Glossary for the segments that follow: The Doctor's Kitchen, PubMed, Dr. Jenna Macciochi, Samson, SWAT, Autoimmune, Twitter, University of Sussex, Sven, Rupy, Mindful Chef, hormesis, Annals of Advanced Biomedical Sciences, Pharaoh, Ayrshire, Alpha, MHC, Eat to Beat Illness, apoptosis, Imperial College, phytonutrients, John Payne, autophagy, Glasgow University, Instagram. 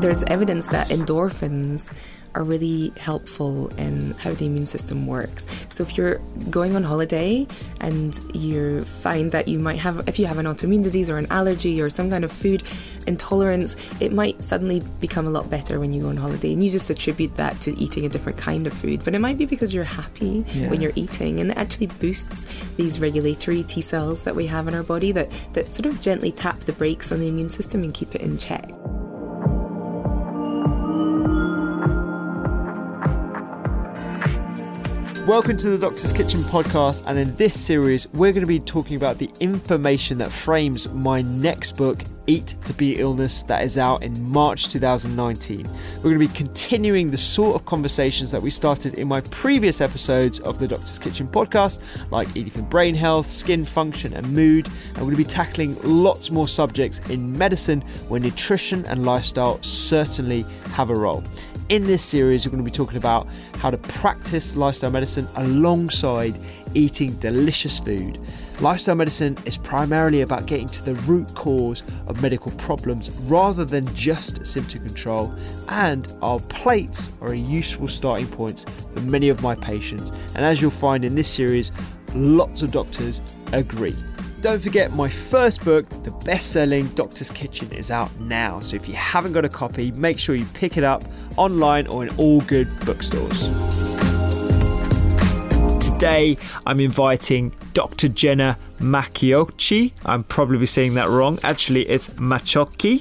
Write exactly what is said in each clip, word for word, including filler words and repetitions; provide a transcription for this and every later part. There's evidence that endorphins are really helpful in how the immune system works. So if you're going on holiday and you find that you might have, if you have an autoimmune disease or an allergy or some kind of food intolerance, it might suddenly become a lot better when you go on holiday. And you just attribute that to eating a different kind of food. But it might be because you're happy yeah. when you're eating. And it actually boosts these regulatory T cells that we have in our body that, that sort of gently tap the brakes on the immune system and keep it in check. Welcome to the Doctor's Kitchen podcast, and in this series we're going to be talking about the information that frames my next book, Eat to Beat Illness, that is out in March twenty nineteen. We're going to be continuing the sort of conversations that we started in my previous episodes of the Doctor's Kitchen podcast, like eating for brain health, skin function and mood, and we're going to be tackling lots more subjects in medicine where nutrition and lifestyle certainly have a role. In this series, we're going to be talking about how to practice lifestyle medicine alongside eating delicious food. Lifestyle medicine is primarily about getting to the root cause of medical problems rather than just symptom control, and our plates are a useful starting point for many of my patients. And as you'll find in this series, lots of doctors agree. Don't forget, my first book, the best-selling Doctor's Kitchen, is out now. So if you haven't got a copy, make sure you pick it up online or in all good bookstores. Today, I'm inviting Doctor Jenna Macciochi. I'm probably saying that wrong. Actually, it's Macciochi,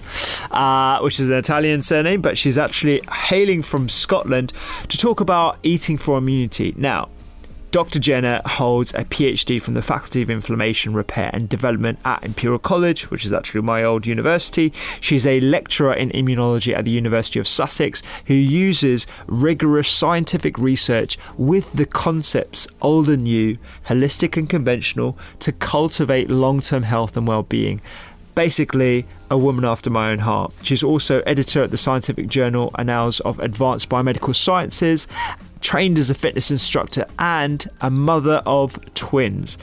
uh, which is an Italian surname, but she's actually hailing from Scotland to talk about eating for immunity. Now, Doctor Jenna holds a P H D from the Faculty of Inflammation Repair and Development at Imperial College, which is actually my old university. She's a lecturer in immunology at the University of Sussex who uses rigorous scientific research with the concepts old and new, holistic and conventional, to cultivate long-term health and well-being. Basically, a woman after my own heart. She's also editor at the scientific journal Annals of Advanced Biomedical Sciences, trained as a fitness instructor, and a mother of twins.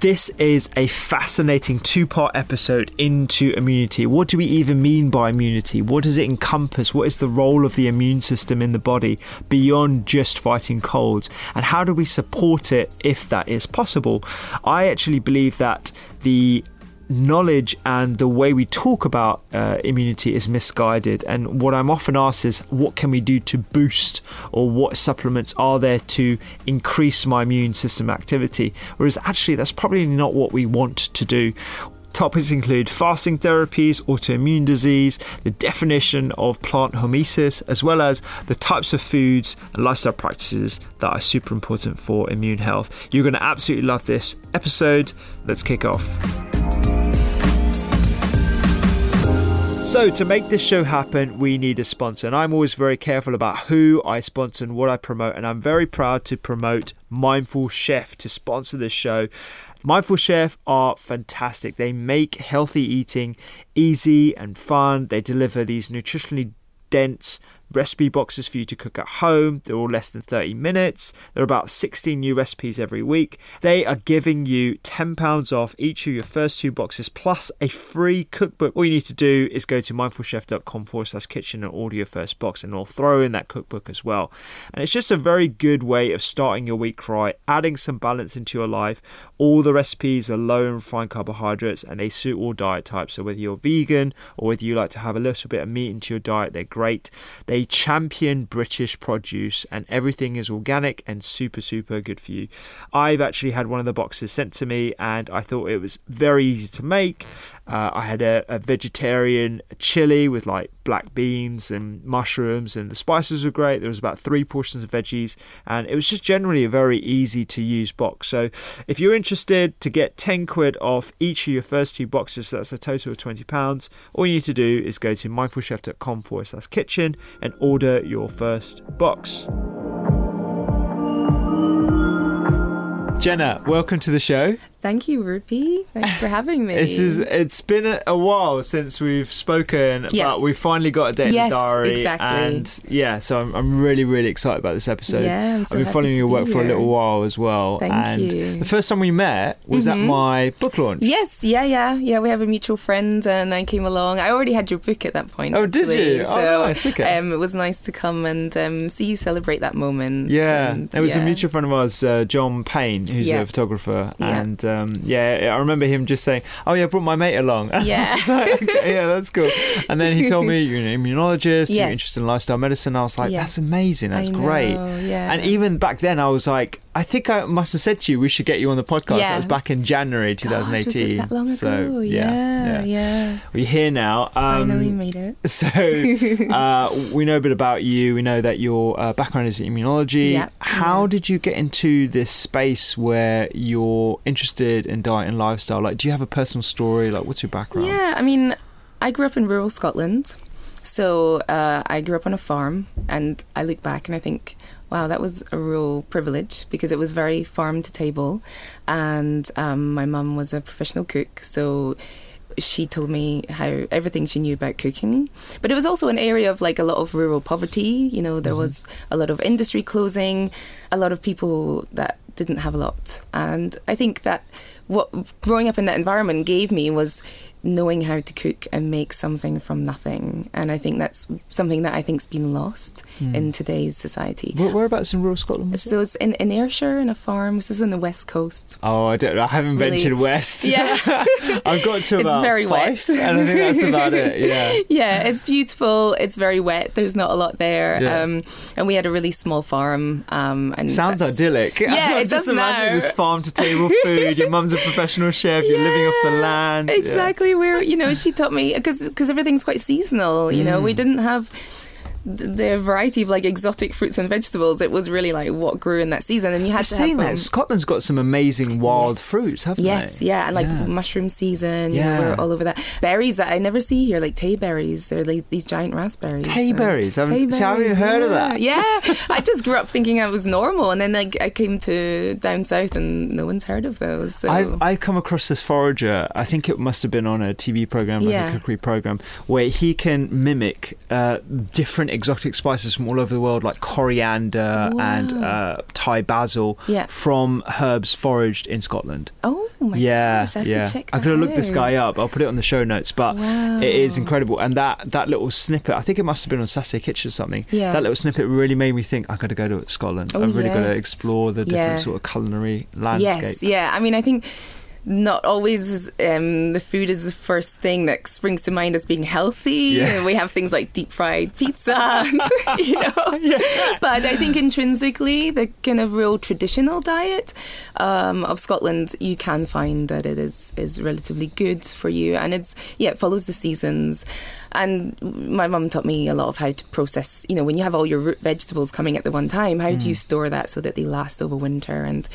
This is a fascinating two-part episode into immunity. What do we even mean by immunity? What does it encompass? What is the role of the immune system in the body beyond just fighting colds? And how do we support it if that is possible? I actually believe that the knowledge and the way we talk about uh, immunity is misguided, and what I'm often asked is, what can we do to boost, or what supplements are there to increase my immune system activity? Whereas actually that's probably not what we want to do. Topics include fasting therapies, autoimmune disease, the definition of plant hormesis, as well as the types of foods and lifestyle practices that are super important for immune health. You're going to absolutely love this episode. Let's kick off. So to make this show happen, we need a sponsor, and I'm always very careful about who I sponsor and what I promote, and I'm very proud to promote Mindful Chef to sponsor this show. Mindful Chef are fantastic. They make healthy eating easy and fun. They deliver these nutritionally dense recipe boxes for you to cook at home. They're all less than thirty minutes. There are about sixteen new recipes every week. They are giving you ten pounds off each of your first two boxes, plus a free cookbook. All you need to do is go to mindfulchef.com forward slash kitchen and order your first box, and they'll throw in that cookbook as well. And it's just a very good way of starting your week right, adding some balance into your life. All the recipes are low in refined carbohydrates, and they suit all diet types. So whether you're vegan or whether you like to have a little bit of meat into your diet, they're great. They They champion British produce, and everything is organic and super, super good for you. I've actually had one of the boxes sent to me, and I thought it was very easy to make. Uh, I had a, a vegetarian chili with like black beans and mushrooms, and the spices were great. There was about three portions of veggies, and it was just generally a very easy to use box. So if you're interested to get ten quid off each of your first two boxes, so that's a total of twenty pounds, all you need to do is go to mindfulchef.com forward slash kitchen and order your first box. Jenna, welcome to the show. Thank you, Rupy. Thanks for having me. This is, it's been a while since we've spoken, yeah. but we finally got a date yes, in the diary. Exactly. And yeah, so I'm, I'm really, really excited about this episode. Yeah, I'm so I've been following your be work here. for a little while as well. Thank and you. The first time we met was mm-hmm. at my book launch. Yes, yeah, yeah. Yeah, we have a mutual friend and I came along. I already had your book at that point. Oh, actually, did you? So, oh, nice. Okay. Um, it was nice to come and um, see you celebrate that moment. Yeah, and, it was yeah. a mutual friend of ours, uh, John Payne, who's yeah. a photographer. Yeah. And um, yeah, I remember him just saying, oh yeah, I brought my mate along. Yeah. So, okay, yeah, that's cool. And then he told me, you're an immunologist, yes. you're interested in lifestyle medicine. I was like, yes. that's amazing, that's I great. Know, yeah. And even back then I was like, I think I must have said to you, we should get you on the podcast. Yeah. That was back in January twenty eighteen. Gosh, was it that long ago? So, yeah, yeah, yeah. yeah. We're here now. Um, Finally made it. So uh, we know a bit about you. We know that your uh, background is in immunology. Yep. How yeah. did you get into this space where you're interested in diet and lifestyle? Like, do you have a personal story? Like, what's your background? Yeah, I mean, I grew up in rural Scotland. So uh, I grew up on a farm, and I look back and I think, wow, that was a real privilege because it was very farm to table. And um, my mum was a professional cook, so she told me how everything she knew about cooking. But it was also an area of like a lot of rural poverty. You know, there mm-hmm. was a lot of industry closing, a lot of people that didn't have a lot. And I think that what growing up in that environment gave me was knowing how to cook and make something from nothing. And I think that's something that I think's been lost mm. in today's society. Where, whereabouts in rural Scotland was so it? It's in, in Ayrshire, in a farm. This is on the west coast. Oh, I don't. I haven't really. ventured west. Yeah, I've got to about it's very five, wet, and I think that's about it. Yeah, yeah, it's beautiful. It's very wet. There's not a lot there, yeah. um, and we had a really small farm. Um, and sounds idyllic. Yeah, it does now. Just imagine this farm to table food. Your mum's a professional chef. You're yeah, living off the land. Exactly. Yeah. Where, you know, she taught me because because everything's quite seasonal, you know, mm. we didn't have the variety of like exotic fruits and vegetables. It was really like what grew in that season, and you had I've to seen have that them. Scotland's got some amazing wild yes. fruits, haven't yes, they yes yeah and like yeah. mushroom season, you yeah. know, we're all over that. Berries that I never see here, like tay berries, they're like these giant raspberries. Tay berries, I've never heard yeah. of that. Yeah. I just grew up thinking I was normal, and then like I came to down south and no one's heard of those. So I've, I've come across this forager, I think it must have been on a T V programme, like yeah. a cookery programme, where he can mimic uh, different exotic spices from all over the world, like coriander wow. and uh, Thai basil yeah. from herbs foraged in Scotland. Oh my yeah, gosh, I have yeah. to check that I could have looked out. This guy up. I'll put it on the show notes, but wow. it is incredible. And that, that little snippet, I think it must have been on Saturday Kitchen or something, yeah. that little snippet really made me think, I've got to go to Scotland. Oh, I've really yes. got to explore the different yeah. sort of culinary landscape. Yes, yeah. I mean, I think not always um, the food is the first thing that springs to mind as being healthy. Yeah. We have things like deep fried pizza, you know. Yeah. But I think intrinsically, the kind of real traditional diet um, of Scotland, you can find that it is is relatively good for you, and it's yeah, it follows the seasons. And my mum taught me a lot of how to process, you know, when you have all your root vegetables coming at the one time, how mm. do you store that so that they last over winter? And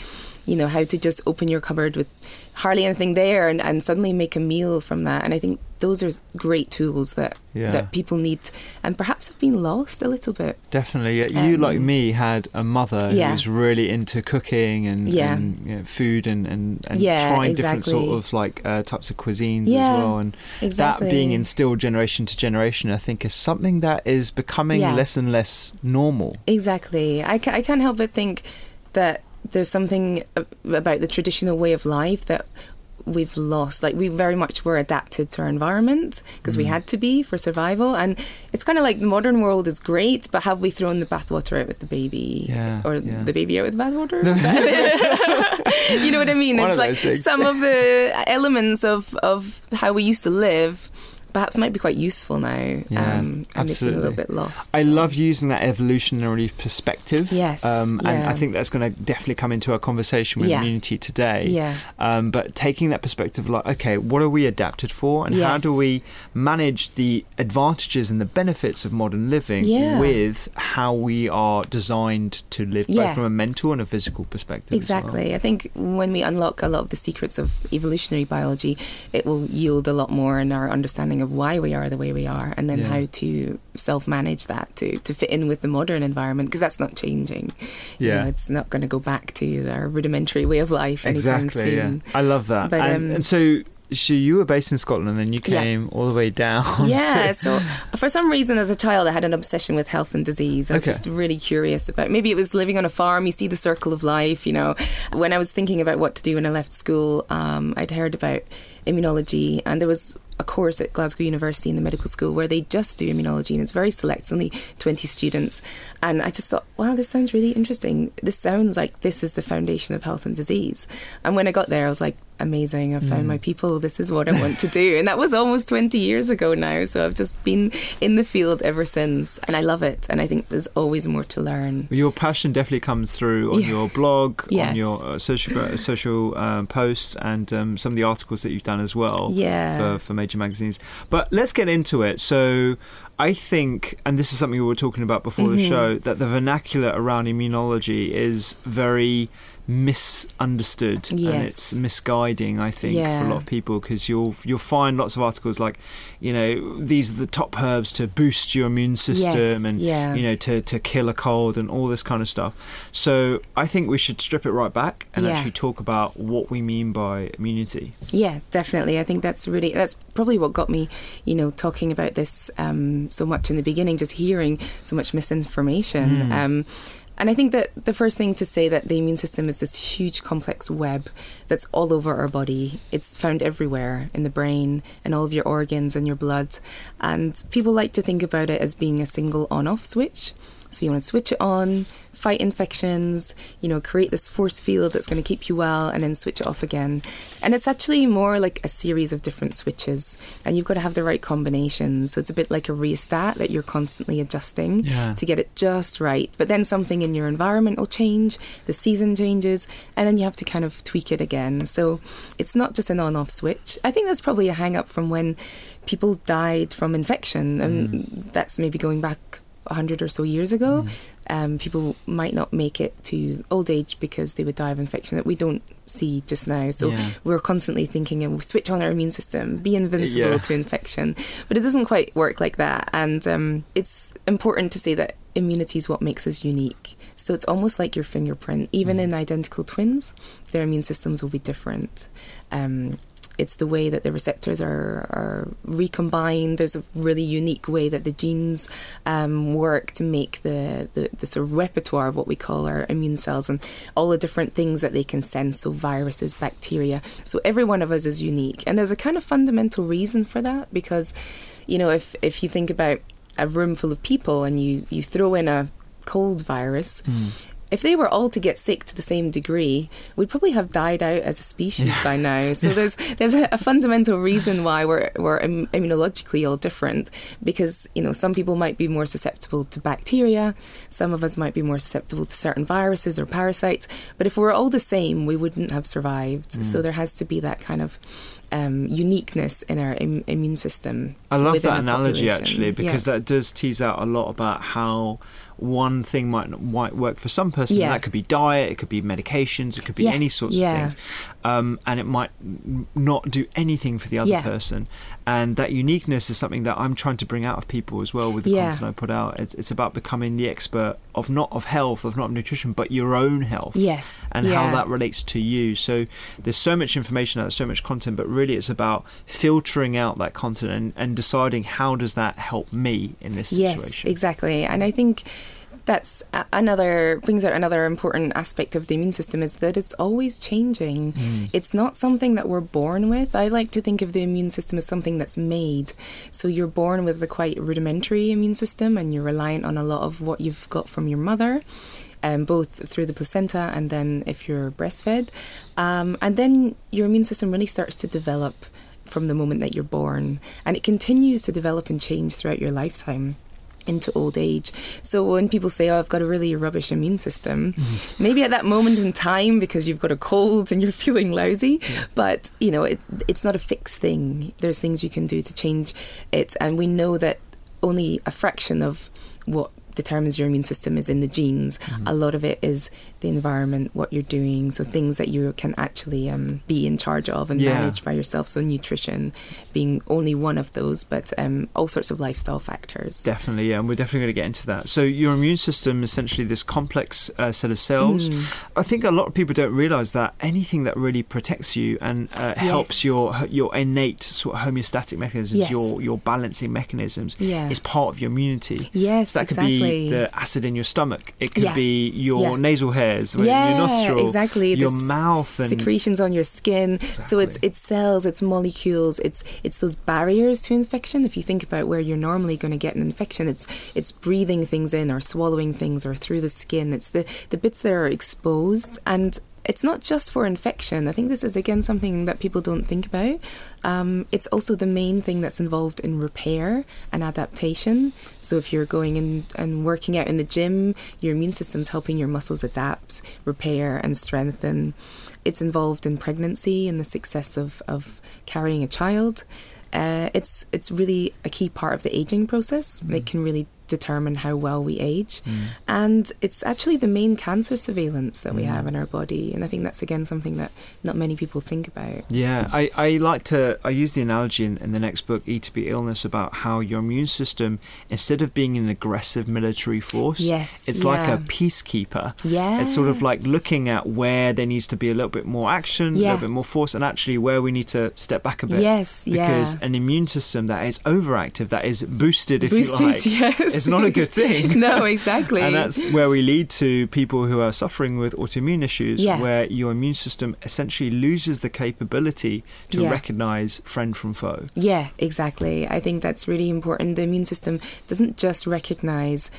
you know, how to just open your cupboard with hardly anything there and, and suddenly make a meal from that. And I think those are great tools that yeah. that people need and perhaps have been lost a little bit. Definitely. Yeah. You, um, like me, had a mother yeah. who was really into cooking and, yeah. and you know, food and, and, and yeah, trying exactly. different sort of like uh, types of cuisines yeah, as well. And exactly. that being instilled generation to generation, I think, is something that is becoming yeah. less and less normal. Exactly. I, ca- I can't help but think that there's something about the traditional way of life that we've lost. Like, we very much were adapted to our environment because mm. we had to be for survival. And it's kind of like the modern world is great, but have we thrown the bathwater out with the baby? Yeah, or yeah. the baby out with the bathwater? You know what I mean? One it's like things. Some of the elements of, of how we used to live perhaps might be quite useful now. Yeah, um, and it's a little bit lost. I love using that evolutionary perspective. Yes. Um, and yeah. I think that's going to definitely come into our conversation with yeah. immunity today. Yeah. Um, but taking that perspective, like, okay, what are we adapted for? And yes. how do we manage the advantages and the benefits of modern living yeah. with how we are designed to live, yeah. both from a mental and a physical perspective? Exactly. As well. I think when we unlock a lot of the secrets of evolutionary biology, it will yield a lot more in our understanding understanding of why we are the way we are, and then yeah. how to self-manage that to, to fit in with the modern environment, because that's not changing. Yeah. You know, it's not going to go back to their rudimentary way of life anytime exactly, soon. Yeah. I love that. But, and, um, and so... So you were based in Scotland and then you came yeah. all the way down. Yeah, to... so for some reason as a child I had an obsession with health and disease. I was okay. just really curious about, maybe it was living on a farm, you see the circle of life, you know. When I was thinking about what to do when I left school, um, I'd heard about immunology, and there was a course at Glasgow University in the medical school where they just do immunology, and it's very select, it's only twenty students, and I just thought, wow, this sounds really interesting, this sounds like this is the foundation of health and disease. And when I got there I was like, amazing, I found mm. my people, this is what I want to do. And that was almost twenty years ago now, so I've just been in the field ever since, and I love it, and I think there's always more to learn. Your passion definitely comes through on yeah. your blog, yes. on your uh, social uh, social um, posts, and um, some of the articles that you've done as well yeah. for, for major magazines. But let's get into it. So I think, and this is something we were talking about before mm-hmm. the show, that the vernacular around immunology is very misunderstood yes. and it's misguiding, I think, yeah. for a lot of people, because you'll you'll find lots of articles like, you know, these are the top herbs to boost your immune system yes. and yeah. you know, to, to kill a cold and all this kind of stuff. So I think we should strip it right back and yeah. actually talk about what we mean by immunity. Yeah, definitely. I think that's really that's probably what got me, you know, talking about this um, so much in the beginning, just hearing so much misinformation. Mm. Um And I think that the first thing to say that the immune system is this huge complex web that's all over our body. It's found everywhere, in the brain and all of your organs and your blood. And people like to think about it as being a single on-off switch. So you want to switch it on, fight infections, you know, create this force field that's going to keep you well, and then switch it off again. And it's actually more like a series of different switches, and you've got to have the right combinations. So it's a bit like a rheostat that you're constantly adjusting yeah. to get it just right. But then something in your environment will change, the season changes, and then you have to kind of tweak it again. So it's not just an on-off switch. I think that's probably a hang-up from when people died from infection, and mm. that's maybe going back a hundred or so years ago. Mm. Um, people might not make it to old age because they would die of infection that we don't see just now. So yeah. we're constantly thinking, and we'll switch on our immune system, be invincible yeah. to infection. But it doesn't quite work like that. And um, it's important to say that immunity is what makes us unique. So it's almost like your fingerprint. Even mm. in identical twins, their immune systems will be different. Um, It's the way that the receptors are, are recombined. There's a really unique way that the genes um, work to make the, the, the sort of repertoire of what we call our immune cells and all the different things that they can sense, so viruses, bacteria. So every one of us is unique. And there's a kind of fundamental reason for that, because, you know, if, if you think about a room full of people and you, you throw in a cold virus... Mm. If they were all to get sick to the same degree, we'd probably have died out as a species yeah. by now. So yeah. there's there's a, a fundamental reason why we're we're Im- immunologically all different, because, you know, some people might be more susceptible to bacteria, some of us might be more susceptible to certain viruses or parasites. But if we're all the same, we wouldn't have survived. Mm. So there has to be that kind of Um, uniqueness in our im- immune system. I love that analogy, actually, because yeah. that does tease out a lot about how one thing might might work for some person. Yeah. That could be diet, it could be medications, it could be yes. any sorts yeah. of things. Um, and it might not do anything for the other yeah. person. And that uniqueness is something that I'm trying to bring out of people as well with the yeah. content I put out. It's, it's about becoming the expert of not of health, of not of nutrition, but your own health. Yes. And yeah. how that relates to you. So there's so much information out there, so much content, but really Really, it's about filtering out that content and, and deciding how does that help me in this yes, situation. Yes, exactly. And I think that's another brings out another important aspect of the immune system, is that it's always changing. Mm. It's not something that we're born with. I like to think of the immune system as something that's made. So you're born with a quite rudimentary immune system, and you're reliant on a lot of what you've got from your mother. Um, both through the placenta and then if you're breastfed. Um, and then your immune system really starts to develop from the moment that you're born. And it continues to develop and change throughout your lifetime into old age. So when people say, oh, I've got a really rubbish immune system, mm. maybe at that moment in time because you've got a cold and you're feeling lousy, yeah. but, you know, it, it's not a fixed thing. There's things you can do to change it. And we know that only a fraction of what determines your immune system is in the genes. Mm-hmm. A lot of it is the environment, what you're doing, so things that you can actually um, be in charge of and yeah. manage by yourself. So nutrition being only one of those, but um, all sorts of lifestyle factors. Definitely, yeah, and we're definitely going to get into that. So your immune system is essentially this complex uh, set of cells. Mm. I think a lot of people don't realise that anything that really protects you and uh, yes. helps your your innate sort of homeostatic mechanisms, yes. your your balancing mechanisms, yeah. is part of your immunity. Yes, so that exactly. could be the acid in your stomach. It could yeah. be your yeah. nasal hairs, yeah, your nostril, exactly. your the mouth, and secretions on your skin. Exactly. So it's it's cells, it's molecules, it's it's those barriers to infection. If you think about where you're normally going to get an infection, it's it's breathing things in or swallowing things or through the skin. It's the the bits that are exposed. And it's not just for infection. I think this is, again, something that people don't think about. Um, it's also the main thing that's involved in repair and adaptation. So if you're going in and working out in the gym, your immune system's helping your muscles adapt, repair and strengthen. It's involved in pregnancy and the success of, of carrying a child. Uh, it's it's really a key part of the aging process. Mm. It can really determine how well we age. Mm. And it's actually the main cancer surveillance that we mm. have in our body. And I think that's, again, something that not many people think about. Yeah, I, I like to, I use the analogy in, in the next book, Eat to Beat Illness, about how your immune system, instead of being an aggressive military force, yes, it's yeah. like a peacekeeper. Yeah. It's sort of like looking at where there needs to be a little bit more action, yeah. a little bit more force, and actually where we need to step back a bit. Yes, because yeah. an immune system that is overactive, that is boosted, if boosted, you like, yes. it's not a good thing. No, exactly. And that's where we lead to people who are suffering with autoimmune issues, yeah. where your immune system essentially loses the capability to yeah. recognise friend from foe. Yeah, exactly. I think that's really important. The immune system doesn't just recognise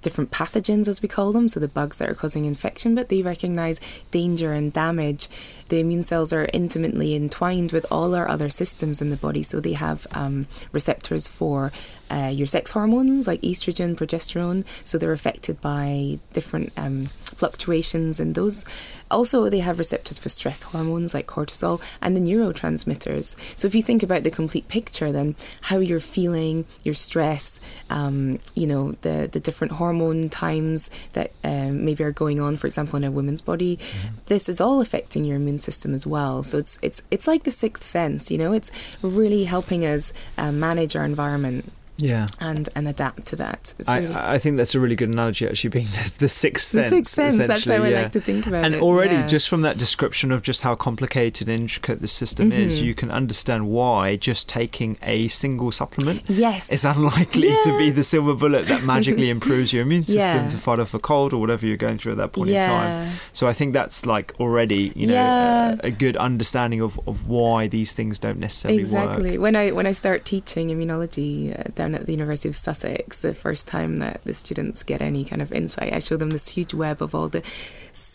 different pathogens, as we call them, so the bugs that are causing infection, but they recognise danger and damage. The immune cells are intimately entwined with all our other systems in the body, so they have um, receptors for uh, your sex hormones like estrogen, progesterone, so they're affected by different um, fluctuations in those. Also, they have receptors for stress hormones like cortisol and the neurotransmitters. So if you think about the complete picture, then how you're feeling, your stress, um, you know, the, the different hormone times that um, maybe are going on, for example, in a woman's body, mm-hmm. this is all affecting your immune system as well. So it's it's it's like the sixth sense, you know, it's really helping us uh, manage our environment. Yeah, and and adapt to that. It's really... I, I think that's a really good analogy, actually, being the, the sixth sense. The sixth sense, that's how I yeah. like to think about and it. And already, yeah. just from that description of just how complicated and intricate the system mm-hmm. is, you can understand why just taking a single supplement yes. is unlikely yeah. to be the silver bullet that magically improves your immune system yeah. to fight off a cold or whatever you're going through at that point yeah. in time. So I think that's like already, you know, yeah. a, a good understanding of, of why these things don't necessarily exactly. work. Exactly. When I when I start teaching immunology uh, down at the University of Sussex, the first time that the students get any kind of insight, I show them this huge web of all the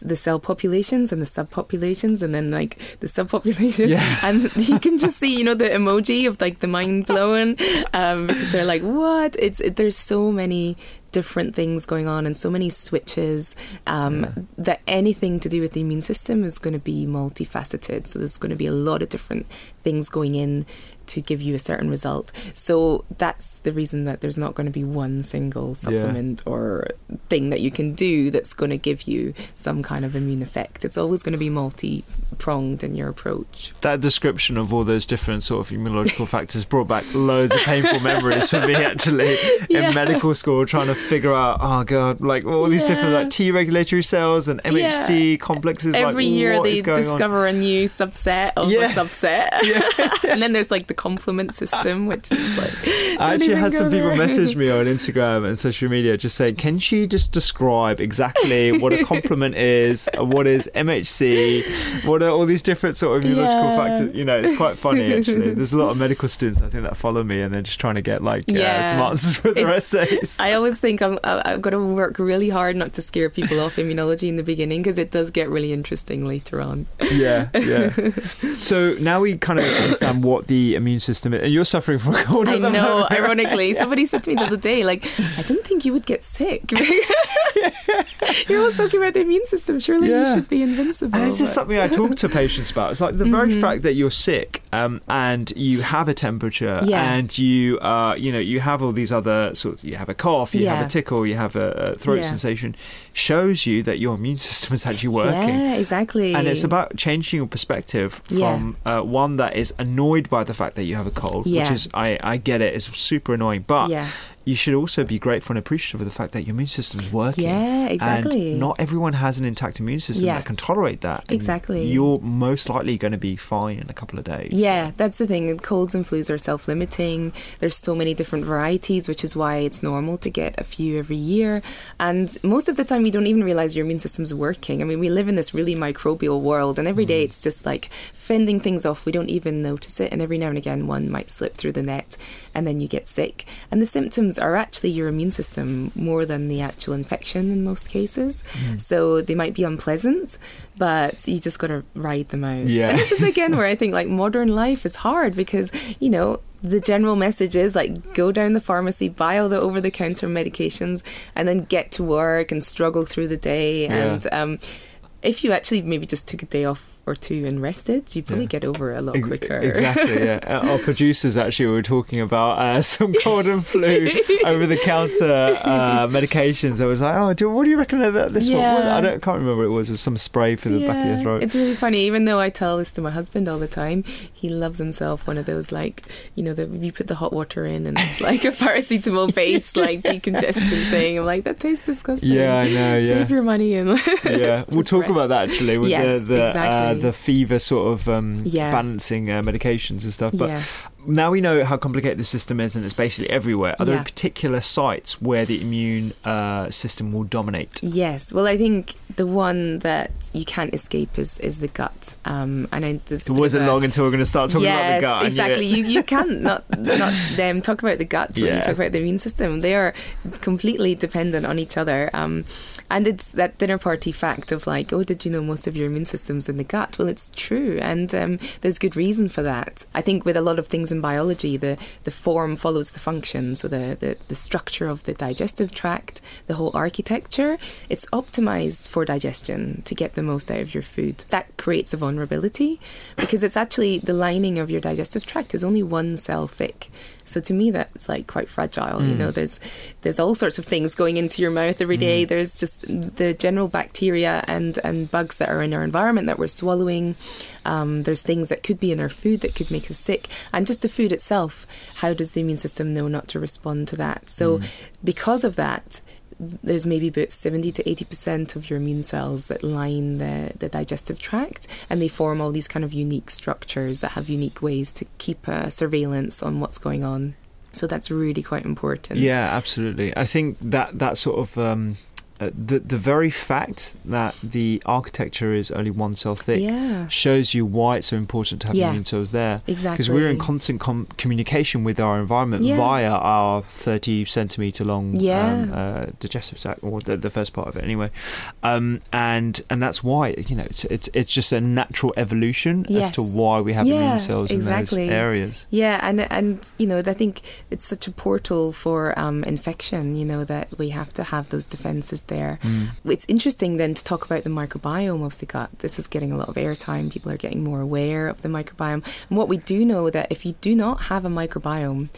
the cell populations and the subpopulations, and then like the subpopulations, yeah. and you can just see, you know, the emoji of like the mind blowing. Um, because they're like, what? It's it, there's so many different things going on and so many switches um, yeah. that anything to do with the immune system is going to be multifaceted. So there's going to be a lot of different things going in to give you a certain result. So that's the reason that there's not going to be one single supplement yeah. or thing that you can do that's going to give you some kind of immune effect. It's always going to be multi-pronged in your approach. That description of all those different sort of immunological factors brought back loads of painful memories for me, actually, yeah. in medical school, trying to figure out, oh God, like all these yeah. different like T regulatory cells and M H C yeah. complexes. Every like, year they discover on? a new subset of yeah. a subset. Yeah. And then there's like the complement system, which is like... I actually had some there. people message me on Instagram and social media just saying, can she just describe exactly what a complement is, what is M H C, what are all these different sort of immunological yeah. factors? You know, it's quite funny, actually. There's a lot of medical students, I think, that follow me and they're just trying to get, like, yeah, some answers for their it's, essays. I always think I'm, I've got to work really hard not to scare people off immunology in the beginning, because it does get really interesting later on. Yeah, yeah. So now we kind of understand what the immune system is. And you're suffering from a cold. I know, moment, ironically. Right? Somebody yeah. said to me the other day, like, I didn't think you would get sick. You're all talking about the immune system. Surely yeah. you should be invincible. And this is something I talk to patients about. It's like the mm-hmm. very fact that you're sick um, and you have a temperature yeah. and you, uh, you know, you have all these other sorts. You have a cough, you yeah. have a tickle, you have a, a throat yeah. sensation, shows you that your immune system is actually working. Yeah, exactly. And it's about changing your perspective from yeah. uh, one that is annoyed by the fact that you have a cold, yeah. which is I, I get it. It's super annoying, but. Yeah. You should also be grateful and appreciative of the fact that your immune system is working. Yeah, exactly. And not everyone has an intact immune system yeah. that can tolerate that. Exactly. You're most likely going to be fine in a couple of days. Yeah, that's the thing. Colds and flus are self-limiting. There's so many different varieties, which is why it's normal to get a few every year. And most of the time, you don't even realize your immune system's working. I mean, we live in this really microbial world, and every mm. day it's just like fending things off. We don't even notice it. And every now and again, one might slip through the net, and then you get sick. And the symptoms are actually your immune system more than the actual infection in most cases. Mm. So they might be unpleasant, but you just got to ride them out. Yeah. And this is again where I think like modern life is hard because, you know, the general message is like go down the pharmacy, buy all the over-the-counter medications and then get to work and struggle through the day. Yeah. And um, if you actually maybe just took a day off or two and rested, you probably yeah. get over it a lot quicker. Exactly, yeah. Our producers actually were talking about uh, some cold and flu over-the-counter uh, medications. I was like, oh, do, what do you reckon about this yeah. one? I don't, can't remember what it was. It was some spray for the yeah. back of your throat. It's really funny. Even though I tell this to my husband all the time, he loves himself one of those, like, you know, the, you put the hot water in and it's like a paracetamol-based, yeah. like, decongestion thing. I'm like, that tastes disgusting. Yeah, I know, yeah. Save your money and yeah, we'll talk rest. about that, actually. With yes, the, the, exactly. Uh, the fever sort of um, yeah. balancing uh, medications and stuff. But yeah. now we know how complicated the system is and it's basically everywhere. Are there yeah. particular sites where the immune uh, system will dominate? Yes. Well, I think the one that you can't escape is, is the gut. Um, and I, it wasn't a, long until we're going to start talking yes, about the gut. Exactly. You, you can't not, not um, talk about the gut when yeah. you talk about the immune system. They are completely dependent on each other. Um, and it's that dinner party fact of like, oh, did you know most of your immune system's in the gut? Well, it's true, and um, there's good reason for that. I think with a lot of things in biology, the, the form follows the function, so the, the, the structure of the digestive tract, the whole architecture, it's optimized for digestion to get the most out of your food. That creates a vulnerability because it's actually the lining of your digestive tract is only one cell thick. So to me, that's like quite fragile. Mm. You know, there's there's all sorts of things going into your mouth every day. Mm. There's just the general bacteria and, and bugs that are in our environment that we're swallowing. Um, there's things that could be in our food that could make us sick. And just the food itself, how does the immune system know not to respond to that? So mm. because of that, there's maybe about seventy to eighty percent of your immune cells that line the, the digestive tract, and they form all these kind of unique structures that have unique ways to keep uh, surveillance on what's going on. So that's really quite important. Yeah, absolutely. I think that, that sort of... Um Uh, the the very fact that the architecture is only one cell thick yeah. shows you why it's so important to have yeah. immune cells there. Exactly. Because we're in constant com- communication with our environment yeah. via our thirty centimetre long yeah. um, uh, digestive sac, or the, the first part of it anyway. Um, and and that's why, you know, it's it's, it's just a natural evolution yes. as to why we have yeah, immune cells exactly. in those areas. Yeah, and, and you know, I think it's such a portal for um, infection, you know, that we have to have those defences there. Mm. It's interesting then to talk about the microbiome of the gut. This is getting a lot of airtime. People are getting more aware of the microbiome. And what we do know that if you do not have a microbiome,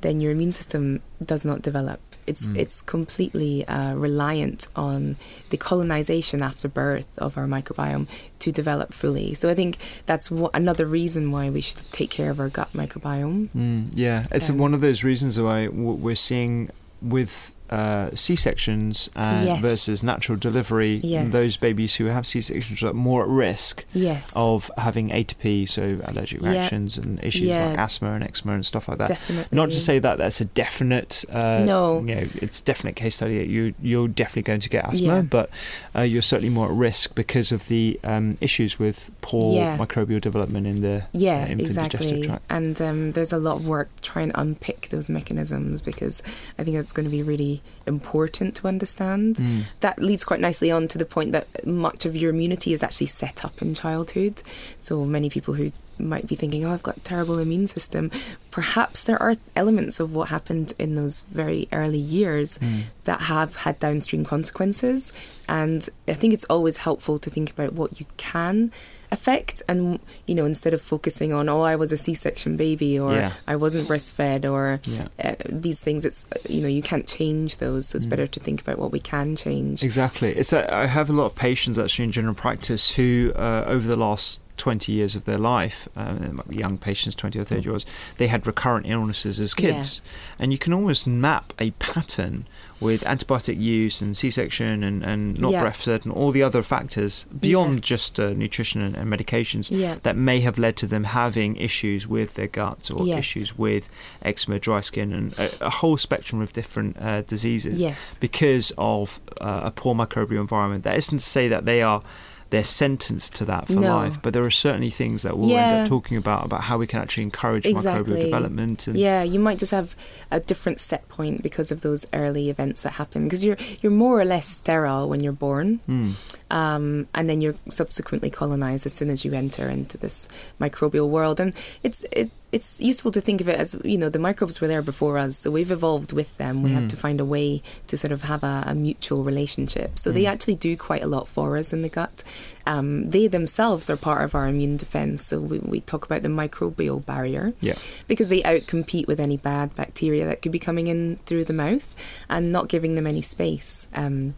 then your immune system does not develop. It's mm. it's completely uh, reliant on the colonization after birth of our microbiome to develop fully. So I think that's w- another reason why we should take care of our gut microbiome. Mm, yeah, it's um, one of those reasons why we're seeing with Uh, C-sections and yes. versus natural delivery, yes. those babies who have C-sections are more at risk yes. of having A T P, so allergic yeah. reactions and issues yeah. like asthma and eczema and stuff like that. Definitely. Not to say that that's a definite, uh, no. you know, it's a definite case study that you, you're definitely going to get asthma, yeah. but uh, you're certainly more at risk because of the um, issues with poor yeah. microbial development in the yeah, uh, infant exactly. digestive tract. And um, there's a lot of work trying to unpick those mechanisms because I think that's going to be really important to understand. Mm. That leads quite nicely on to the point that much of your immunity is actually set up in childhood. So many people who might be thinking, oh, I've got a terrible immune system, perhaps there are elements of what happened in those very early years mm. that have had downstream consequences. And I think it's always helpful to think about what you can affect, and, you know, instead of focusing on, oh, I was a C-section baby, or yeah. I wasn't breastfed, or yeah. uh, these things, it's, you know, you can't change those, so it's mm. better to think about what we can change. Exactly. It's a, I have a lot of patients actually in general practice who uh, over the last twenty years of their life, um, young patients, twenty or thirty year olds, they had recurrent illnesses as kids, yeah. and you can almost map a pattern with antibiotic use and C-section and, and not yeah. breastfed and all the other factors beyond yeah. just uh, nutrition and, and medications yeah. that may have led to them having issues with their guts or yes. issues with eczema, dry skin, and a, a whole spectrum of different uh, diseases yes. because of uh, a poor microbial environment. That isn't to say that they are they're sentenced to that for no. life, but there are certainly things that we'll yeah. end up talking about about how we can actually encourage exactly. microbial development. And yeah, you might just have a different set point because of those early events that happen, because you're you're more or less sterile when you're born, mm. um, and then you're subsequently colonised as soon as you enter into this microbial world. And it's it, it's useful to think of it as, you know, the microbes were there before us, so we've evolved with them. We mm. have to find a way to sort of have a, a mutual relationship. So mm. they actually do quite a lot for us in the gut. Um, they themselves are part of our immune defence, so we, we talk about the microbial barrier yeah. because they outcompete with any bad bacteria that could be coming in through the mouth and not giving them any space. Um,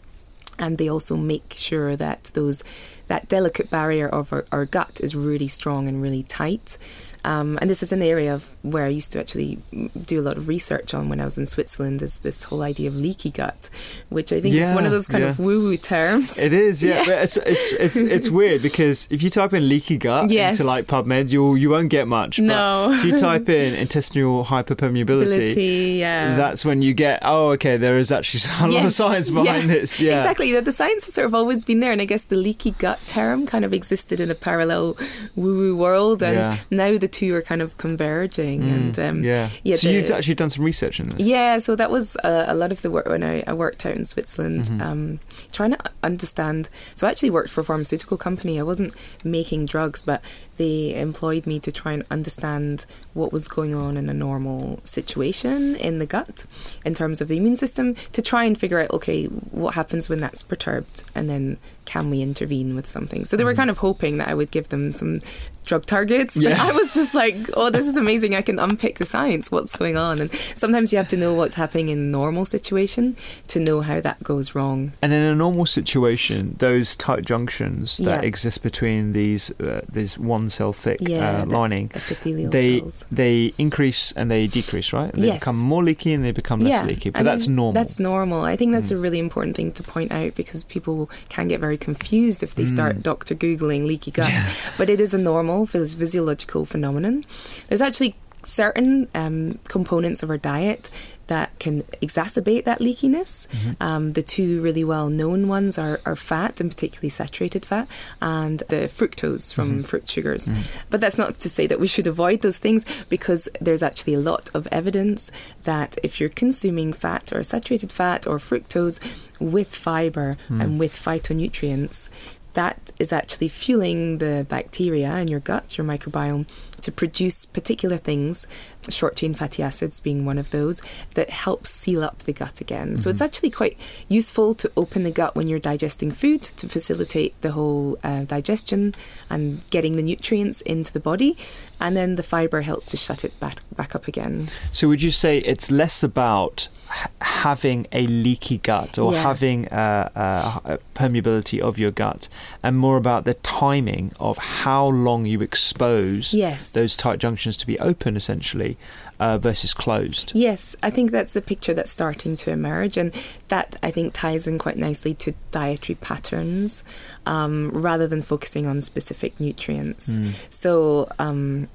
and they also make sure that those that delicate barrier of our, our gut is really strong and really tight. Um, and this is an area of where I used to actually do a lot of research on when I was in Switzerland, is this whole idea of leaky gut, which I think yeah, is one of those kind yeah. of woo-woo terms. It is, yeah. yeah. It's, it's it's it's weird because if you type in leaky gut yes. into like PubMed, you'll, you won't get much. No. But if you type in intestinal hyperpermeability, Ability, yeah. that's when you get, oh, okay, there is actually a lot yes. of science behind yeah. this. Yeah. Exactly. The, the science has sort of always been there. And I guess the leaky gut term kind of existed in a parallel woo-woo world. And yeah. now the two are kind of converging, mm, and um, yeah. yeah. So the, you've actually done some research in this. Yeah, so that was uh, a lot of the work when I, I worked out in Switzerland, mm-hmm. um, trying to understand. So I actually worked for a pharmaceutical company. I wasn't making drugs, but they employed me to try and understand what was going on in a normal situation in the gut, in terms of the immune system, to try and figure out, okay, what happens when that's perturbed, and then can we intervene with something? So they mm-hmm. were kind of hoping that I would give them some drug targets, yeah. but I was just like, oh, this is amazing, I can unpick the science, what's going on. And sometimes you have to know what's happening in a normal situation to know how that goes wrong. And in a normal situation, those tight junctions that yeah. exist between these uh, these one cell thick yeah, uh, lining, the epithelial they cells. They increase and they decrease, right? And they yes. become more leaky and they become less yeah. leaky, but I mean, that's normal. That's normal. I think that's mm. a really important thing to point out, because people can get very confused if they mm. start doctor Googling leaky gut, yeah. but it is a normal physiological phenomenon. There's actually certain um, components of our diet that can exacerbate that leakiness. Mm-hmm. Um, the two really well-known ones are, are fat, and particularly saturated fat, and the fructose from mm-hmm. fruit sugars. Mm. But that's not to say that we should avoid those things, because there's actually a lot of evidence that if you're consuming fat or saturated fat or fructose with fibre mm. and with phytonutrients, that is actually fueling the bacteria in your gut, your microbiome, to produce particular things, short-chain fatty acids being one of those, that help seal up the gut again. Mm-hmm. So it's actually quite useful to open the gut when you're digesting food to facilitate the whole uh, digestion and getting the nutrients into the body. And then the fibre helps to shut it back, back up again. So would you say it's less about having a leaky gut or yeah. having a, a permeability of your gut, and more about the timing of how long you expose yes. those tight junctions to be open, essentially, uh, versus closed? Yes, I think that's the picture that's starting to emerge, and that, I think, ties in quite nicely to dietary patterns, um, rather than focusing on specific nutrients. Mm. So um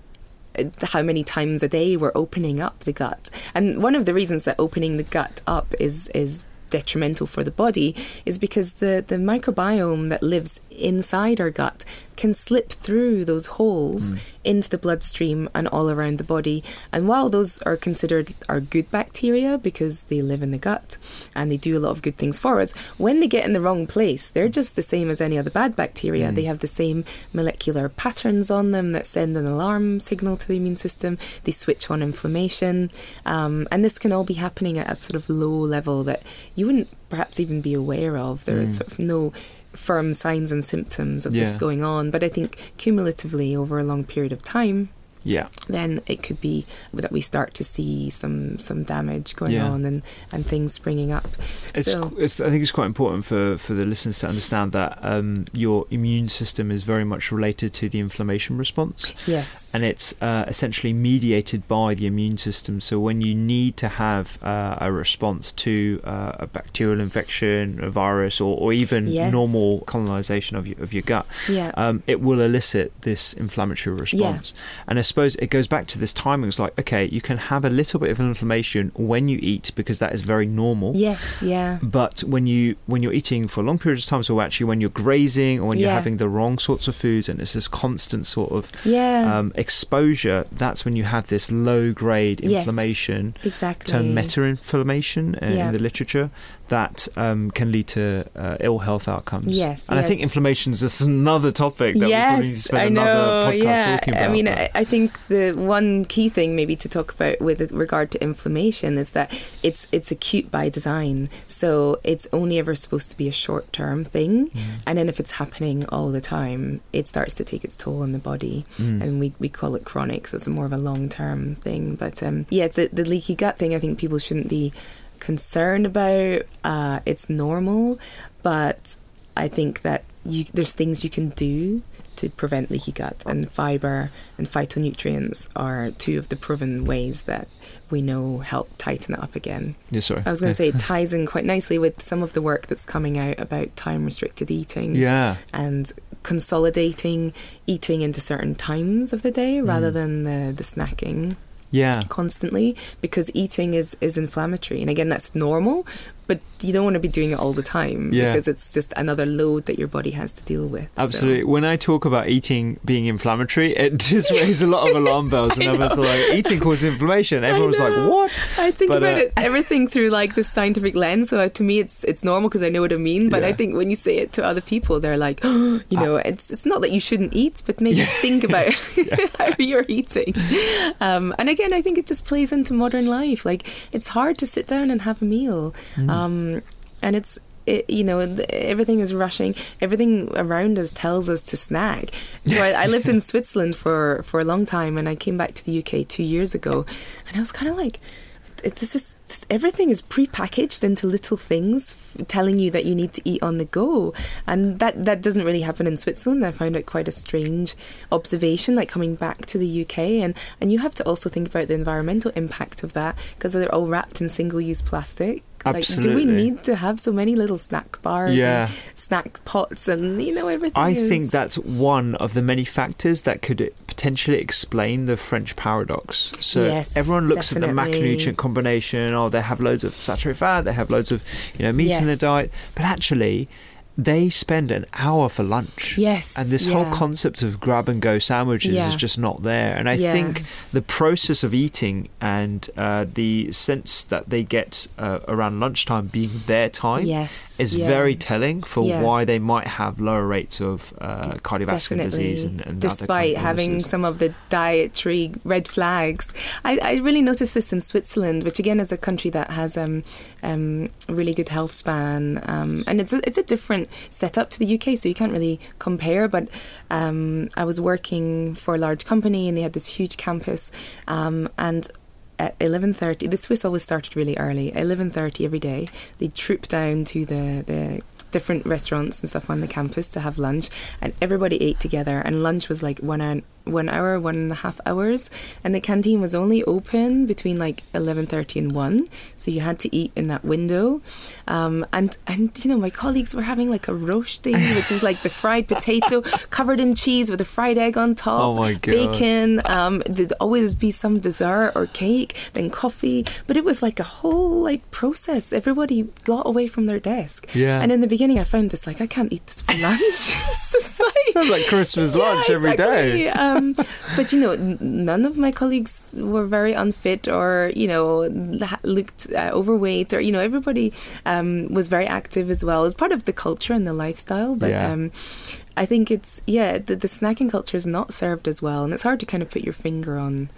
how many times a day we're opening up the gut. And one of the reasons that opening the gut up is is detrimental for the body is because the, the microbiome that lives inside our gut can slip through those holes mm. into the bloodstream and all around the body. And while those are considered are good bacteria because they live in the gut and they do a lot of good things for us, when they get in the wrong place, they're just the same as any other bad bacteria. Mm. They have the same molecular patterns on them that send an alarm signal to the immune system. They switch on inflammation. Um, and this can all be happening at a sort of low level that you wouldn't perhaps even be aware of. There mm. is sort of no firm signs and symptoms of yeah. this going on, but I think cumulatively over a long period of time, yeah, then it could be that we start to see some some damage going yeah. on and, and things springing up. It's, so, it's, I think it's quite important for, for the listeners to understand that um, your immune system is very much related to the inflammation response. Yes. And it's uh, essentially mediated by the immune system. So when you need to have uh, a response to uh, a bacterial infection, a virus, or, or even yes. normal colonization of your, of your gut, yeah. um, it will elicit this inflammatory response. Yeah. And I suppose it goes back to this timing. It's like, okay, you can have a little bit of inflammation when you eat because that is very normal. Yes, yeah. But when you when you're eating for long periods of time, so actually when you're grazing or when yeah. you're having the wrong sorts of foods, and it's this constant sort of yeah. um, exposure, that's when you have this low grade inflammation. Yes, exactly. Term meta-inflammation uh, yeah. in the literature. That um, can lead to uh, ill health outcomes. Yes, and yes. I think inflammation is just another topic that yes, we probably need to spend I know, another podcast yeah. talking about. I mean, I, I think the one key thing maybe to talk about with regard to inflammation is that it's it's acute by design. So it's only ever supposed to be a short-term thing. Mm. And then if it's happening all the time, it starts to take its toll on the body. Mm. And we, we call it chronic, so it's more of a long-term thing. But um, yeah, the, the leaky gut thing, I think people shouldn't be concerned about. Uh, it's normal, but I think that you, there's things you can do to prevent leaky gut, and fibre and phytonutrients are two of the proven ways that we know help tighten it up again. Yeah, sorry. I was going to yeah. say it ties in quite nicely with some of the work that's coming out about time-restricted eating yeah. and consolidating eating into certain times of the day mm. rather than the, the snacking. Yeah, constantly, because eating is, is inflammatory. And again, that's normal, but you don't want to be doing it all the time yeah. because it's just another load that your body has to deal with. Absolutely. So. When I talk about eating being inflammatory, it just raises a lot of alarm bells whenever it's like, eating causes inflammation. Everyone's like, what? I think but, about uh, it, everything through like this scientific lens. So uh, to me, it's it's normal because I know what I mean. But yeah. I think when you say it to other people, they're like, oh, you know, uh, it's it's not that you shouldn't eat, but maybe yeah. think about how you're eating. Um, and again, I think it just plays into modern life. Like, it's hard to sit down and have a meal. Mm. Um, and it's, it, you know, everything is rushing. Everything around us tells us to snack. So I, I lived in Switzerland for, for a long time, and I came back to the U K two years ago, and I was kind of like, this is, everything is prepackaged into little things f- telling you that you need to eat on the go. And that, that doesn't really happen in Switzerland. I found it quite a strange observation, like coming back to the U K. And, and you have to also think about the environmental impact of that, because they're all wrapped in single-use plastic. Absolutely. Like, do we need to have so many little snack bars yeah. and snack pots and, you know, everything? I is... think that's one of the many factors that could potentially explain the French paradox. So yes, everyone looks definitely. at the macronutrient combination. Oh, they have loads of saturated fat. They have loads of, you know, meat yes. in their diet. But actually, they spend an hour for lunch. Yes. And this yeah. whole concept of grab-and-go sandwiches yeah. is just not there. And I yeah. think the process of eating and uh, the sense that they get uh, around lunchtime being their time yes. is yeah. very telling for yeah. why they might have lower rates of uh, cardiovascular Definitely. disease. and, and Despite other having some of the dietary red flags. I, I really noticed this in Switzerland, which again is a country that has um, um, really good health span. Um, and it's a, it's a different set up to the U K, so you can't really compare, but um, I was working for a large company and they had this huge campus, um, and at eleven thirty, the Swiss always started really early, eleven thirty every day, they trooped down to the, the different restaurants and stuff on the campus to have lunch, and everybody ate together, and lunch was like one hour one hour, one and a half hours. And the canteen was only open between like eleven thirty and one. So you had to eat in that window. Um, and, and, you know, my colleagues were having like a roast thing, which is like the fried potato covered in cheese with a fried egg on top. Oh my God. Bacon. Um, there'd always be some dessert or cake, then coffee. But it was like a whole like process. Everybody got away from their desk. Yeah. And in the beginning, I found this like, I can't eat this for lunch. It's just like, sounds like Christmas lunch yeah, every exactly. day. Um, but, you know, none of my colleagues were very unfit or, you know, looked uh, overweight or, you know, everybody um, was very active as well. It's part of the culture and the lifestyle. But yeah. um, I think it's, yeah, the, the snacking culture is not served as well. And it's hard to kind of put your finger on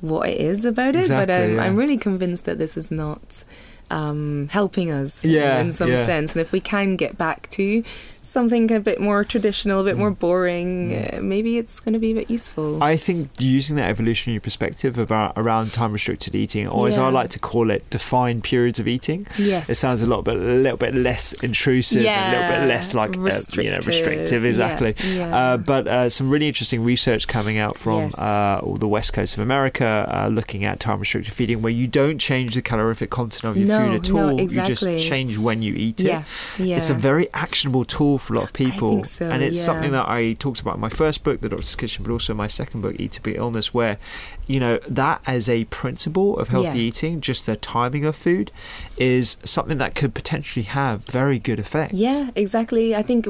what it is about it. Exactly, but um, yeah. I'm really convinced that this is not um, helping us yeah, in some yeah. sense. And if we can get back to something a bit more traditional, a bit more boring, uh, maybe it's going to be a bit useful. I think using that evolutionary perspective about around time restricted eating, or yeah. as I like to call it, defined periods of eating. Yes, it sounds a lot, but a little bit less intrusive, yeah. and a little bit less like restrictive. Uh, you know, restrictive, exactly. Yeah. Yeah. Uh, but uh, some really interesting research coming out from yes. uh, the west coast of America, uh, looking at time restricted feeding, where you don't change the calorific content of your no, food at all. No, exactly. You just change when you eat it. Yeah. Yeah. It's a very actionable tool for a lot of people. I think so, and it's yeah. something that I talked about in my first book, The Doctor's Kitchen, but also in my second book, Eat to Beat Illness, where, you know, that as a principle of healthy yeah. eating, just the timing of food is something that could potentially have very good effects. Yeah, exactly. I think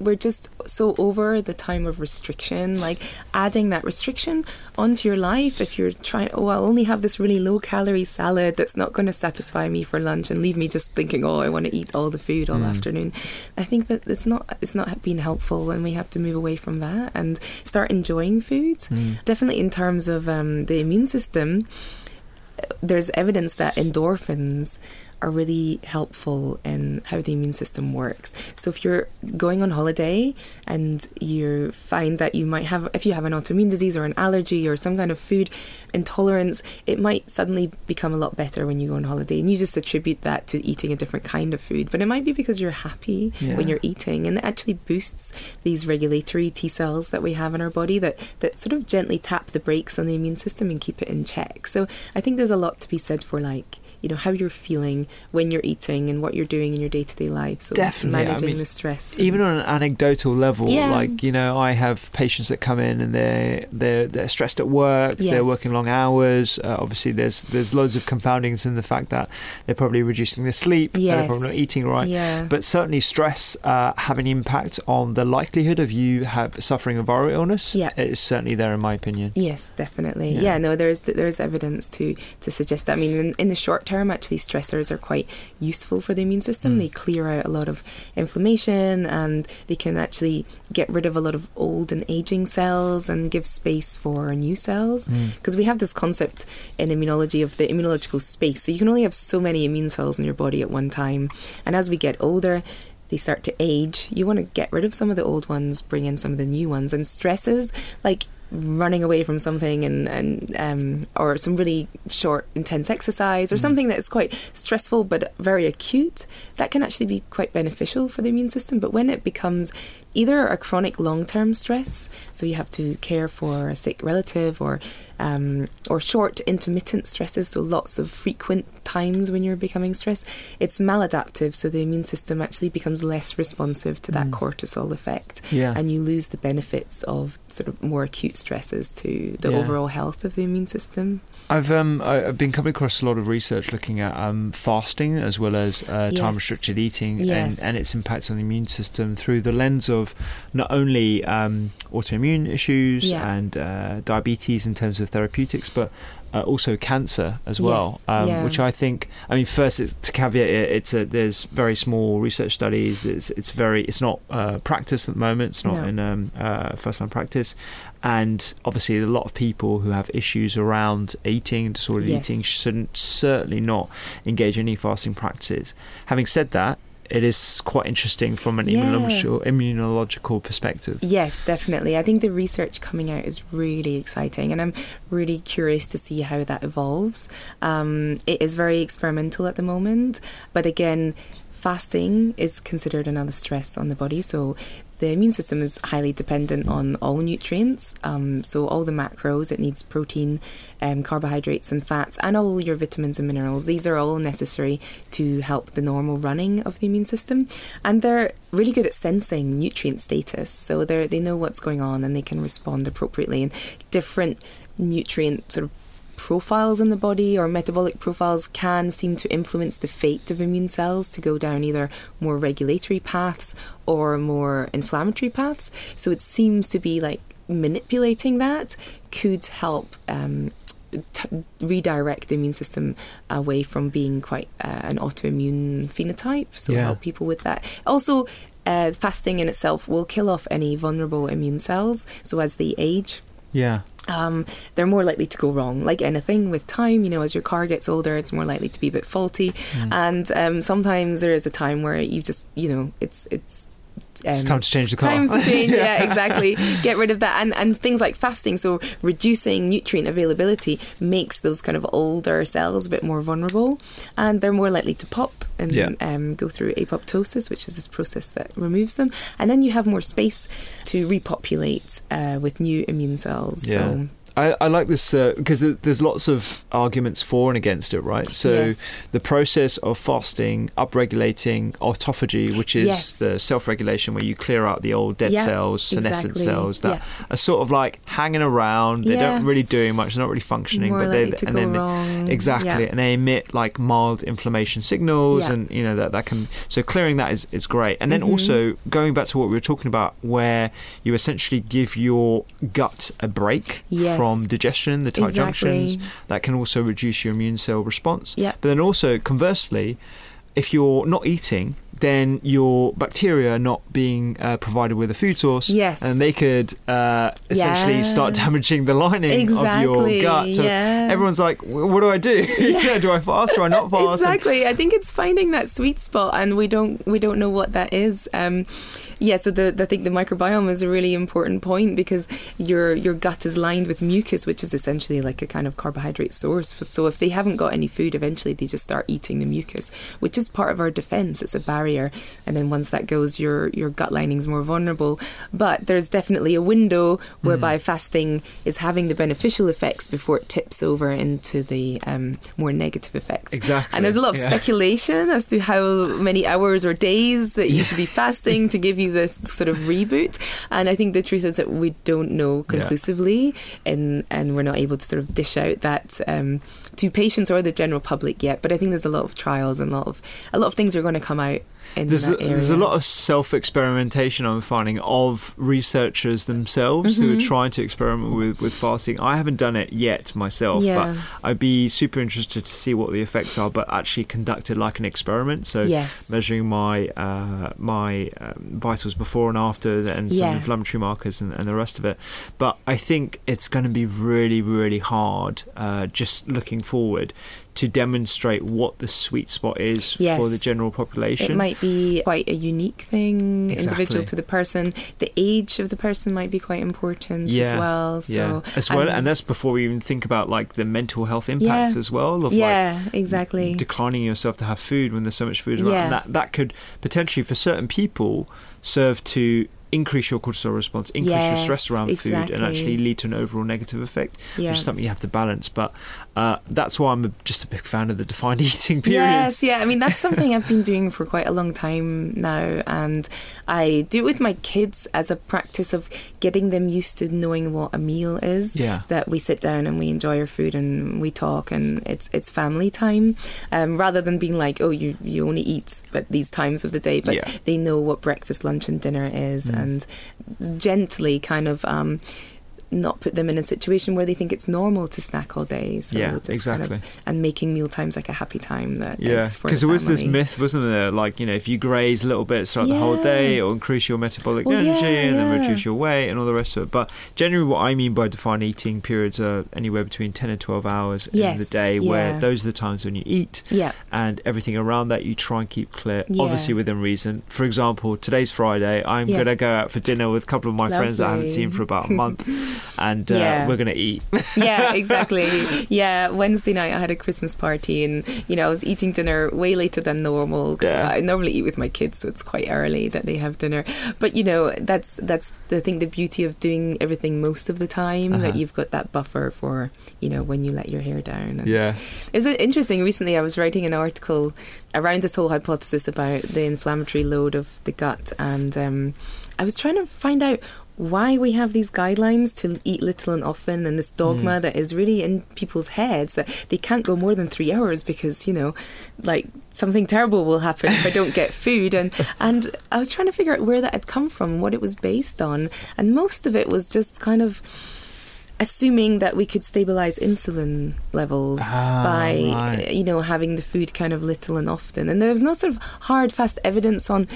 we're just so over the time of restriction, like adding that restriction onto your life. If you're trying, oh, I'll only have this really low calorie salad that's not going to satisfy me for lunch and leave me just thinking, oh, I want to eat all the food all mm. afternoon. I think that it's not it's not been helpful, and we have to move away from that and start enjoying food. Mm. Definitely in terms of um, the immune system, there's evidence that endorphins are really helpful in how the immune system works. So if you're going on holiday and you find that you might have, if you have an autoimmune disease or an allergy or some kind of food intolerance, it might suddenly become a lot better when you go on holiday. And you just attribute that to eating a different kind of food. But it might be because you're happy yeah. when you're eating. And it actually boosts these regulatory T cells that we have in our body that, that sort of gently tap the brakes on the immune system and keep it in check. So I think there's a lot to be said for, like, you know, how you're feeling when you're eating and what you're doing in your day-to-day life. So definitely managing I mean, the stress, even on an anecdotal level. Yeah. Like, you know, I have patients that come in and they're they're, they're stressed at work. Yes. They're working long hours. Uh, obviously, there's there's loads of confoundings in the fact that they're probably reducing their sleep. Yes. They're probably not eating right. Yeah. But certainly, stress uh, have an impact on the likelihood of you have suffering a viral illness. Yeah, it's certainly there in my opinion. Yes, definitely. Yeah, yeah no, there is there is evidence to to suggest that. I mean, in, in the short term, actually, stressors are quite useful for the immune system. Mm. They clear out a lot of inflammation, and they can actually get rid of a lot of old and aging cells and give space for new cells. Because mm. we have this concept in immunology of the immunological space. So you can only have so many immune cells in your body at one time. And as we get older, they start to age. You want to get rid of some of the old ones, bring in some of the new ones. And stresses, like running away from something and, and um, or some really short, intense exercise or mm. something that's quite stressful but very acute, that can actually be quite beneficial for the immune system. But when it becomes either a chronic long-term stress, so you have to care for a sick relative, or um, or short intermittent stresses, so lots of frequent times when you're becoming stressed, it's maladaptive, so the immune system actually becomes less responsive to that mm. cortisol effect. Yeah. And you lose the benefits of sort of more acute stresses to the yeah. overall health of the immune system. I've um I've been coming across a lot of research looking at um fasting as well as uh, yes. time restricted eating yes. and, and its impact on the immune system through the lens of not only um, autoimmune issues yeah. and uh, diabetes in terms of therapeutics, but Uh, also cancer as well. Yes, um, yeah. Which I think, I mean, first, it's, to caveat it, it's a, there's very small research studies. It's it's very it's not uh, practiced at the moment. It's not no. in um, uh, first line practice, and obviously a lot of people who have issues around eating, disordered yes. eating, shouldn't certainly not engage in any fasting practices. Having said that, it is quite interesting from an yeah. immunological, immunological perspective. Yes, definitely. I think the research coming out is really exciting, and I'm really curious to see how that evolves. Um, it is very experimental at the moment, but again, Fasting is considered another stress on the body, so the immune system is highly dependent on all nutrients, um, so all the macros, it needs protein, um, carbohydrates and fats, and all your vitamins and minerals. These are all necessary to help the normal running of the immune system, and they're really good at sensing nutrient status, so they they know what's going on and they can respond appropriately. And different nutrient sort of profiles in the body or metabolic profiles can seem to influence the fate of immune cells to go down either more regulatory paths or more inflammatory paths. So it seems to be like manipulating that could help um, t- redirect the immune system away from being quite uh, an autoimmune phenotype. So yeah. help people with that. Also, uh, fasting in itself will kill off any vulnerable immune cells. So as they age, yeah. Um, they're more likely to go wrong. Like anything with time, you know, as your car gets older, it's more likely to be a bit faulty. Mm. And um, sometimes there is a time where you just, you know, it's it's. Um, it's time to change the car. Times to change, yeah, exactly. Get rid of that. And, and things like fasting, so reducing nutrient availability makes those kind of older cells a bit more vulnerable, and they're more likely to pop and yeah. um, go through apoptosis, which is this process that removes them. And then you have more space to repopulate uh, with new immune cells. Yeah. So. I, I like this because uh, there's lots of arguments for and against it, right? So yes. the process of fasting, upregulating autophagy, which is yes. the self-regulation where you clear out the old dead yeah, cells, senescent exactly. cells that yeah. are sort of like hanging around. They yeah. don't really do much. They're not really functioning. More but they to and go then wrong. Exactly, yeah. and they emit like mild inflammation signals, yeah. and you know that that can. So clearing that is is great. And then mm-hmm. also going back to what we were talking about, where you essentially give your gut a break. Yes. From From digestion, the tight exactly. junctions, that can also reduce your immune cell response. Yep. But then also, conversely, if you're not eating, then your bacteria are not being uh, provided with a food source. Yes. And they could uh, essentially yeah. start damaging the lining exactly. of your gut. So yeah. everyone's like, what do I do? Yeah. yeah, do I fast or I not fast? Exactly. And I think it's finding that sweet spot, and we don't we don't know what that is. Um, yeah, so the, the, I think the microbiome is a really important point, because your your gut is lined with mucus, which is essentially like a kind of carbohydrate source. For, so if they haven't got any food, eventually they just start eating the mucus, which is part of our defense. It's a barrier. And then once that goes, your your gut lining's more vulnerable. But there's definitely a window whereby mm. fasting is having the beneficial effects before it tips over into the um, more negative effects. Exactly. And there's a lot of yeah. speculation as to how many hours or days that you yeah. should be fasting to give you this sort of reboot. And I think the truth is that we don't know conclusively, yeah. and, and we're not able to sort of dish out that um, to patients or the general public yet. But I think there's a lot of trials and a lot of a lot of things are going to come out. There's a, there's a lot of self-experimentation, I'm finding, of researchers themselves mm-hmm. who are trying to experiment with, with fasting. I haven't done it yet myself, yeah. but I'd be super interested to see what the effects are, but actually conducted like an experiment. So yes. measuring my uh, my um, vitals before and after, and some yeah. inflammatory markers and, and the rest of it. But I think it's going to be really, really hard uh, just looking forward to demonstrate what the sweet spot is yes. for the general population. It might be quite a unique thing, exactly. individual to the person. The age of the person might be quite important yeah. as well. So yeah. as well, and, and that's before we even think about like the mental health impacts yeah. as well. Of yeah, like exactly. declining yourself to have food when there's so much food around. Yeah. And that, that could potentially, for certain people, serve to increase your cortisol response, increase yes, your stress around exactly. food, and actually lead to an overall negative effect, yeah. which is something you have to balance. But uh, that's why I'm a, just a big fan of the defined eating periods. Yes, yeah. I mean, that's something I've been doing for quite a long time now, and I do it with my kids as a practice of getting them used to knowing what a meal is, yeah. that we sit down and we enjoy our food and we talk and it's it's family time, um, rather than being like, oh, you, you only eat at these times of the day, but yeah. they know what breakfast, lunch and dinner is. Mm. And gently kind of um, not put them in a situation where they think it's normal to snack all day. So yeah, just exactly. Kind of, and making meal times like a happy time that yeah. is for the family. Because there was this myth, wasn't there? Like, you know, if you graze little bits throughout yeah. the whole day, it'll increase your metabolic well, energy yeah, and yeah. then reduce your weight and all the rest of it. But generally what I mean by defined eating periods are anywhere between ten and twelve hours yes, in the day yeah. where those are the times when you eat yeah. and everything around that you try and keep clear, yeah. obviously within reason. For example, today's Friday. I'm yeah. going to go out for dinner with a couple of my Lovely. Friends that I haven't seen for about a month. and uh, yeah. we're going to eat. Yeah, exactly. Yeah, Wednesday night I had a Christmas party, and, you know, I was eating dinner way later than normal, because yeah. I normally eat with my kids, so it's quite early that they have dinner. But, you know, that's, that's I think, the beauty of doing everything most of the time, uh-huh. that you've got that buffer for, you know, when you let your hair down. And yeah. It was interesting. Recently I was writing an article around this whole hypothesis about the inflammatory load of the gut, and um, I was trying to find out why we have these guidelines to eat little and often, and this dogma mm. that is really in people's heads that they can't go more than three hours because, you know, like something terrible will happen if I don't get food. And and I was trying to figure out where that had come from, what it was based on. And most of it was just kind of assuming that we could stabilise insulin levels ah, by, right. you know, having the food kind of little and often. And there was no sort of hard, fast evidence on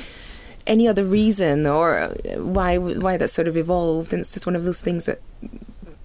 any other reason or why why that sort of evolved, and it's just one of those things that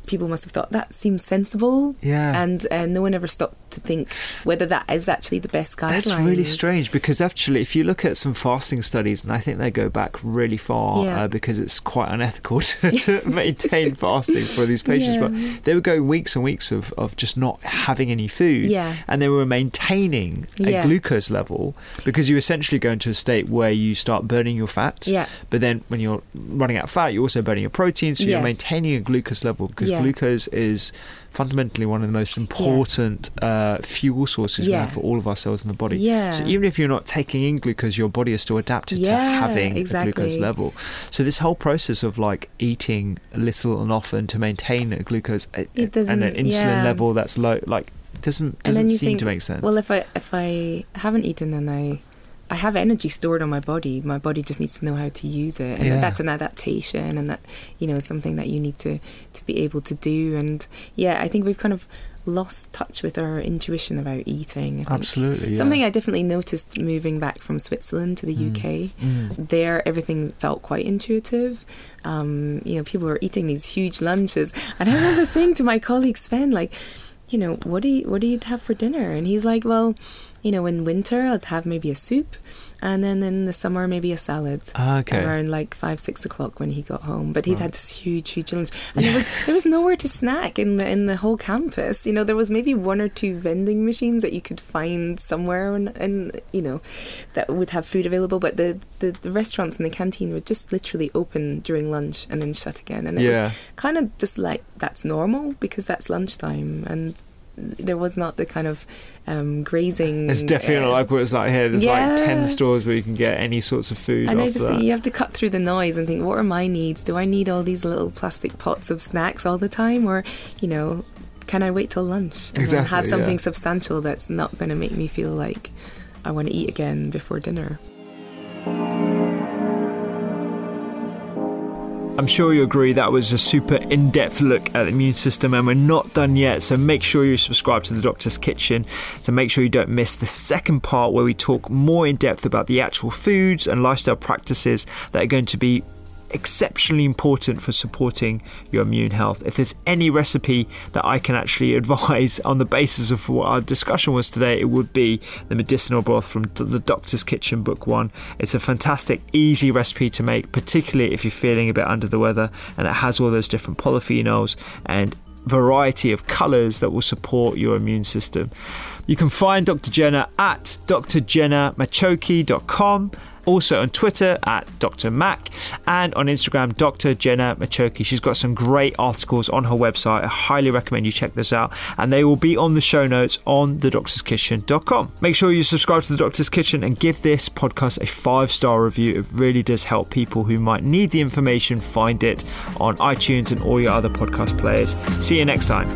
people must have thought that seems sensible, yeah. and uh, no one ever stopped to think whether that is actually the best guideline. That's really strange, because actually, if you look at some fasting studies, and I think they go back really far, yeah. uh, because it's quite unethical to, to maintain fasting for these patients. Yeah. But they would go weeks and weeks of, of just not having any food, yeah. and they were maintaining a yeah. glucose level, because you essentially go into a state where you start burning your fat. Yeah. But then when you're running out of fat, you're also burning your protein, so yes. you're maintaining a glucose level, because. Yeah. Glucose is fundamentally one of the most important yeah. uh, fuel sources yeah. we have for all of our cells in the body. Yeah. So even if you're not taking in glucose, your body is still adapted yeah, to having exactly. a glucose level. So this whole process of like eating little and often to maintain a glucose a, it doesn't, and an insulin yeah. level that's low, like doesn't doesn't seem think, to make sense. Well, if I if I haven't eaten and I. I have energy stored on my body. My body just needs to know how to use it. And yeah. that's an adaptation, and that, you know, is something that you need to, to be able to do. And yeah, I think we've kind of lost touch with our intuition about eating. I think. Absolutely. Yeah. Something I definitely noticed moving back from Switzerland to the mm. U K. Mm. There, everything felt quite intuitive. Um, you know, people were eating these huge lunches. And I remember saying to my colleague Sven, like, you know, what do you, what do you have for dinner? And he's like, well, you know, in winter I'd have maybe a soup, and then in the summer maybe a salad. Okay. Around like five, six o'clock when he got home. But he'd right. had this huge, huge lunch, and yeah. there was there was nowhere to snack in the in the whole campus. You know, there was maybe one or two vending machines that you could find somewhere, and, and you know, that would have food available. But the, the, the restaurants and the canteen would just literally open during lunch and then shut again. And it yeah. was kind of just like, that's normal because that's lunchtime, and there was not the kind of um, grazing. It's definitely uh, not like what it's like here. There's yeah. like ten stores where you can get any sorts of food. And I just that. think you have to cut through the noise and think, what are my needs? Do I need all these little plastic pots of snacks all the time? Or, you know, can I wait till lunch and exactly, have something yeah. substantial that's not going to make me feel like I want to eat again before dinner? I'm sure you agree that was a super in-depth look at the immune system, and we're not done yet, so make sure you subscribe to The Doctor's Kitchen to make sure you don't miss the second part, where we talk more in depth about the actual foods and lifestyle practices that are going to be exceptionally important for supporting your immune health. If there's any recipe that I can actually advise on the basis of what our discussion was today, it would be the medicinal broth from The Doctor's Kitchen Book One. It's a fantastic, easy recipe to make, particularly if you're feeling a bit under the weather, and it has all those different polyphenols and variety of colours that will support your immune system. You can find Doctor Jenna at d r jenna macciochi dot com, also on Twitter at Doctor Mac, and on Instagram, Doctor Jenna Macciochi. She's got some great articles on her website. I highly recommend you check this out, and they will be on the show notes on the doctors kitchen dot com. Make sure you subscribe to The Doctor's Kitchen and give this podcast a five-star review. It really does help people who might need the information find it on iTunes and all your other podcast players. See you next time.